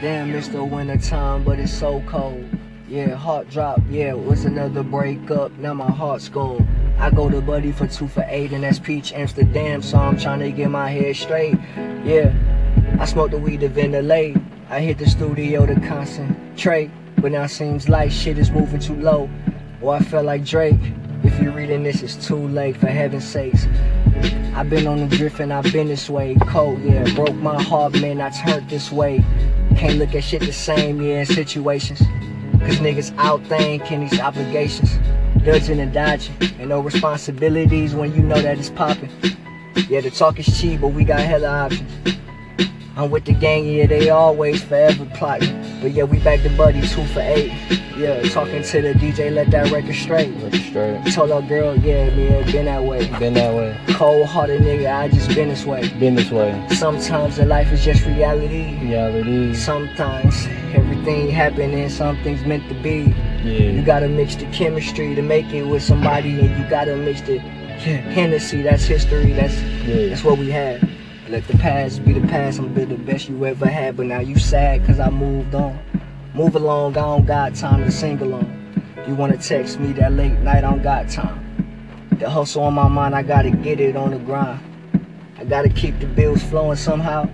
Damn, it's the winter time, but it's so cold. Yeah, heart drop, yeah, was another breakup, now my heart's cold. I go to Buddy for 2 for $8, and that's peach Amsterdam, so I'm trying to get my head straight. Yeah, I smoke the weed to ventilate. I hit the studio to concentrate, but now it seems like shit is moving too low. Or I felt like Drake. If you're reading this, it's too late, for heaven's sakes. I've been on the drift and I've been this way. Cold, yeah, broke my heart, man, I turned this way. Can't look at shit the same, yeah, in situations. Cause niggas outthinking these obligations. Dodging and dodging, and no responsibilities when you know that it's popping. Yeah, the talk is cheap, but we got hella options. I'm with the gang, yeah, they always forever plotting. But yeah, we back to Buddy 2 for $8. Yeah, talking to the DJ, let that record straight. Told our girl, yeah, been that way. Been that way. Cold hearted nigga, I just been this way. Been this way. Sometimes in life is just reality. Reality. Sometimes everything happening, something's meant to be. Yeah. You gotta mix the chemistry to make it with somebody, and you gotta mix the Hennessy, that's history, that's what we had. Let the past be the past, I'm the best you ever had. But now you sad cause I moved on. Move along, I don't got time to sing along. You wanna text me that late night, I don't got time. The hustle on my mind, I gotta get it on the grind. I gotta keep the bills flowing somehow.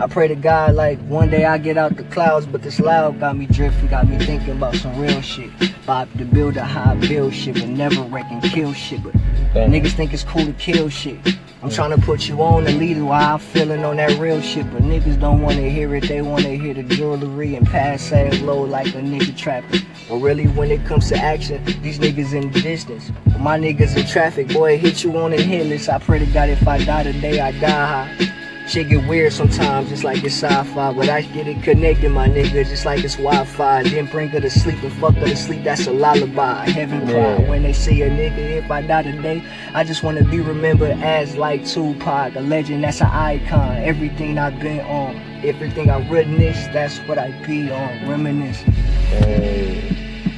I pray to God like one day I get out the clouds. But this loud got me drifting, got me thinking about some real shit. Bob the builder, how I build shit, but never wreck and kill shit. But niggas think it's cool to kill shit. I'm trying to put you on the leader while I'm feeling on that real shit. But niggas don't want to hear it, they want to hear the jewelry and pass ass low like a nigga trapping. But really when it comes to action, these niggas in the distance. But my niggas in traffic, boy, it hit you on the hit list. I pray to God if I die today, I die high. Shit get weird sometimes, just like it's sci-fi. But I get it connected, my nigga, just like it's Wi-Fi. Then bring her to sleep and fuck her to sleep, that's a lullaby. Heaven cry when they see a nigga. If I die today, I just want to be remembered as like Tupac, a legend, that's an icon. Everything I've been on, everything I witnessed, that's what I be on. Reminisce. Hey,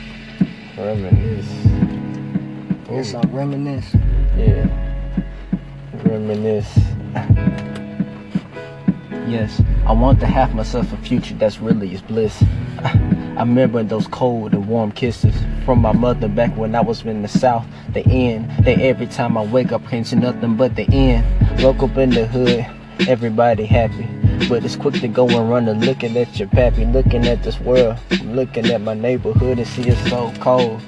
reminisce. Yes, I reminisce. Yeah, reminisce. Yes, I want to have myself a future that's really is bliss. I remember those cold and warm kisses from my mother back when I was in the South. The end, that every time I wake up can't see nothing but the end. Woke up in the hood, everybody happy. But it's quick to go and run and looking at your pappy, looking at this world. I'm looking at my neighborhood and see it's so cold.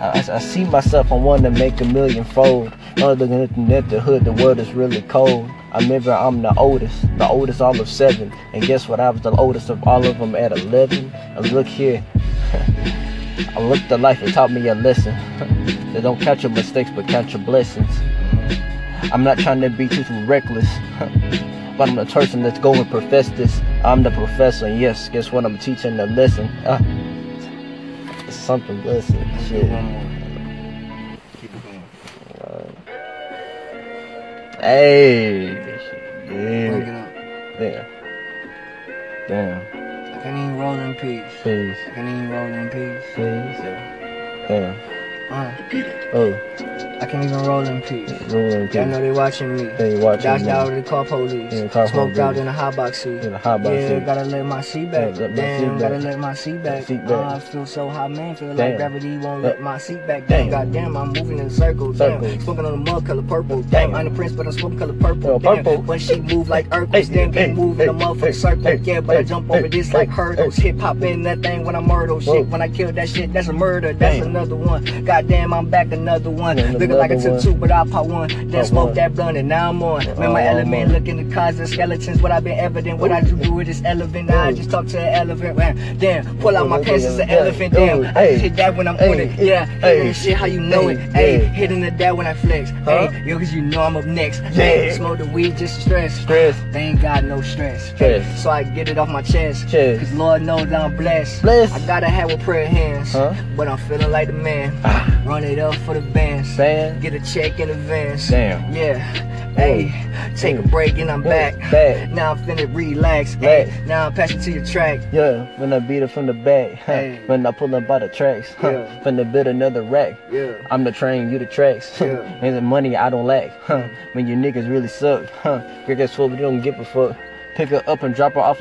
I see myself, I want to make a million-fold. Other than at the hood, the world is really cold. I remember I'm the oldest all of 7. And guess what, I was the oldest of all of them at 11. And look here, I looked at life and taught me a lesson. They don't count your mistakes, but count your blessings. I'm not trying to be too reckless. But I'm the person that's going to profess this. I'm the professor, and yes, guess what, I'm teaching the lesson. It's something blessed. Shit. Keep it going. Hey. Yeah. Break it up. Yeah. Damn. I can't even roll in peace. Peace. I can't even roll in peace. Peace. Yeah. Damn. I can't even roll in peace. I know they watching me. They watching Dodged me. Out of the car police. Yeah, car Smoked police. Out in a hotbox seat. In a hotbox seat. Yeah, gotta let my seat back. Yeah, damn, gotta let my seat back. I feel so hot, man. Feel like gravity won't let my seat back. Damn, goddamn, I'm moving in circles. Damn, smoking on the mud color purple. Damn, I'm the prince, but I'm smoking color purple. Damn, when she move like Urkels, damn, can't move in a motherfucking circle. Yeah, but I jump over this like hurdles. Hip hop in that thing when I murder shit. When I kill that shit, that's a murder. That's another one. Goddamn, I'm back another one. Like I took 2, but I pop 1. Then smoke that blunt and now I'm on. Man, my element looking at cars and skeletons. What I've been evident, what I do with this elephant. I just talk to an elephant. Damn, pull out my pants, it's an elephant. Damn, I just hit that when I'm on it. Yeah, hitting shit, how you know it. Hey, hitting the dad when I flex. Hey, yo, cause you know I'm up next. Yeah, smoke the weed just to stress. They ain't got no stress. So I get it off my chest. Cause Lord knows I'm blessed. I gotta have with prayer hands. But I'm feeling like the man. Run it up for the bands. Get a check in advance. Damn. Yeah. Hey, take a break and I'm back. Now I'm finna relax. Hey, now I'm passing to your track. Yeah, when I beat it from the back. Hey. When I pull up by the tracks. Yeah. Finna build another rack. Yeah. I'm the train, you the tracks. Yeah. And the money I don't lack. When your niggas really suck. Guess what, we don't give a fuck. Pick her up and drop her off.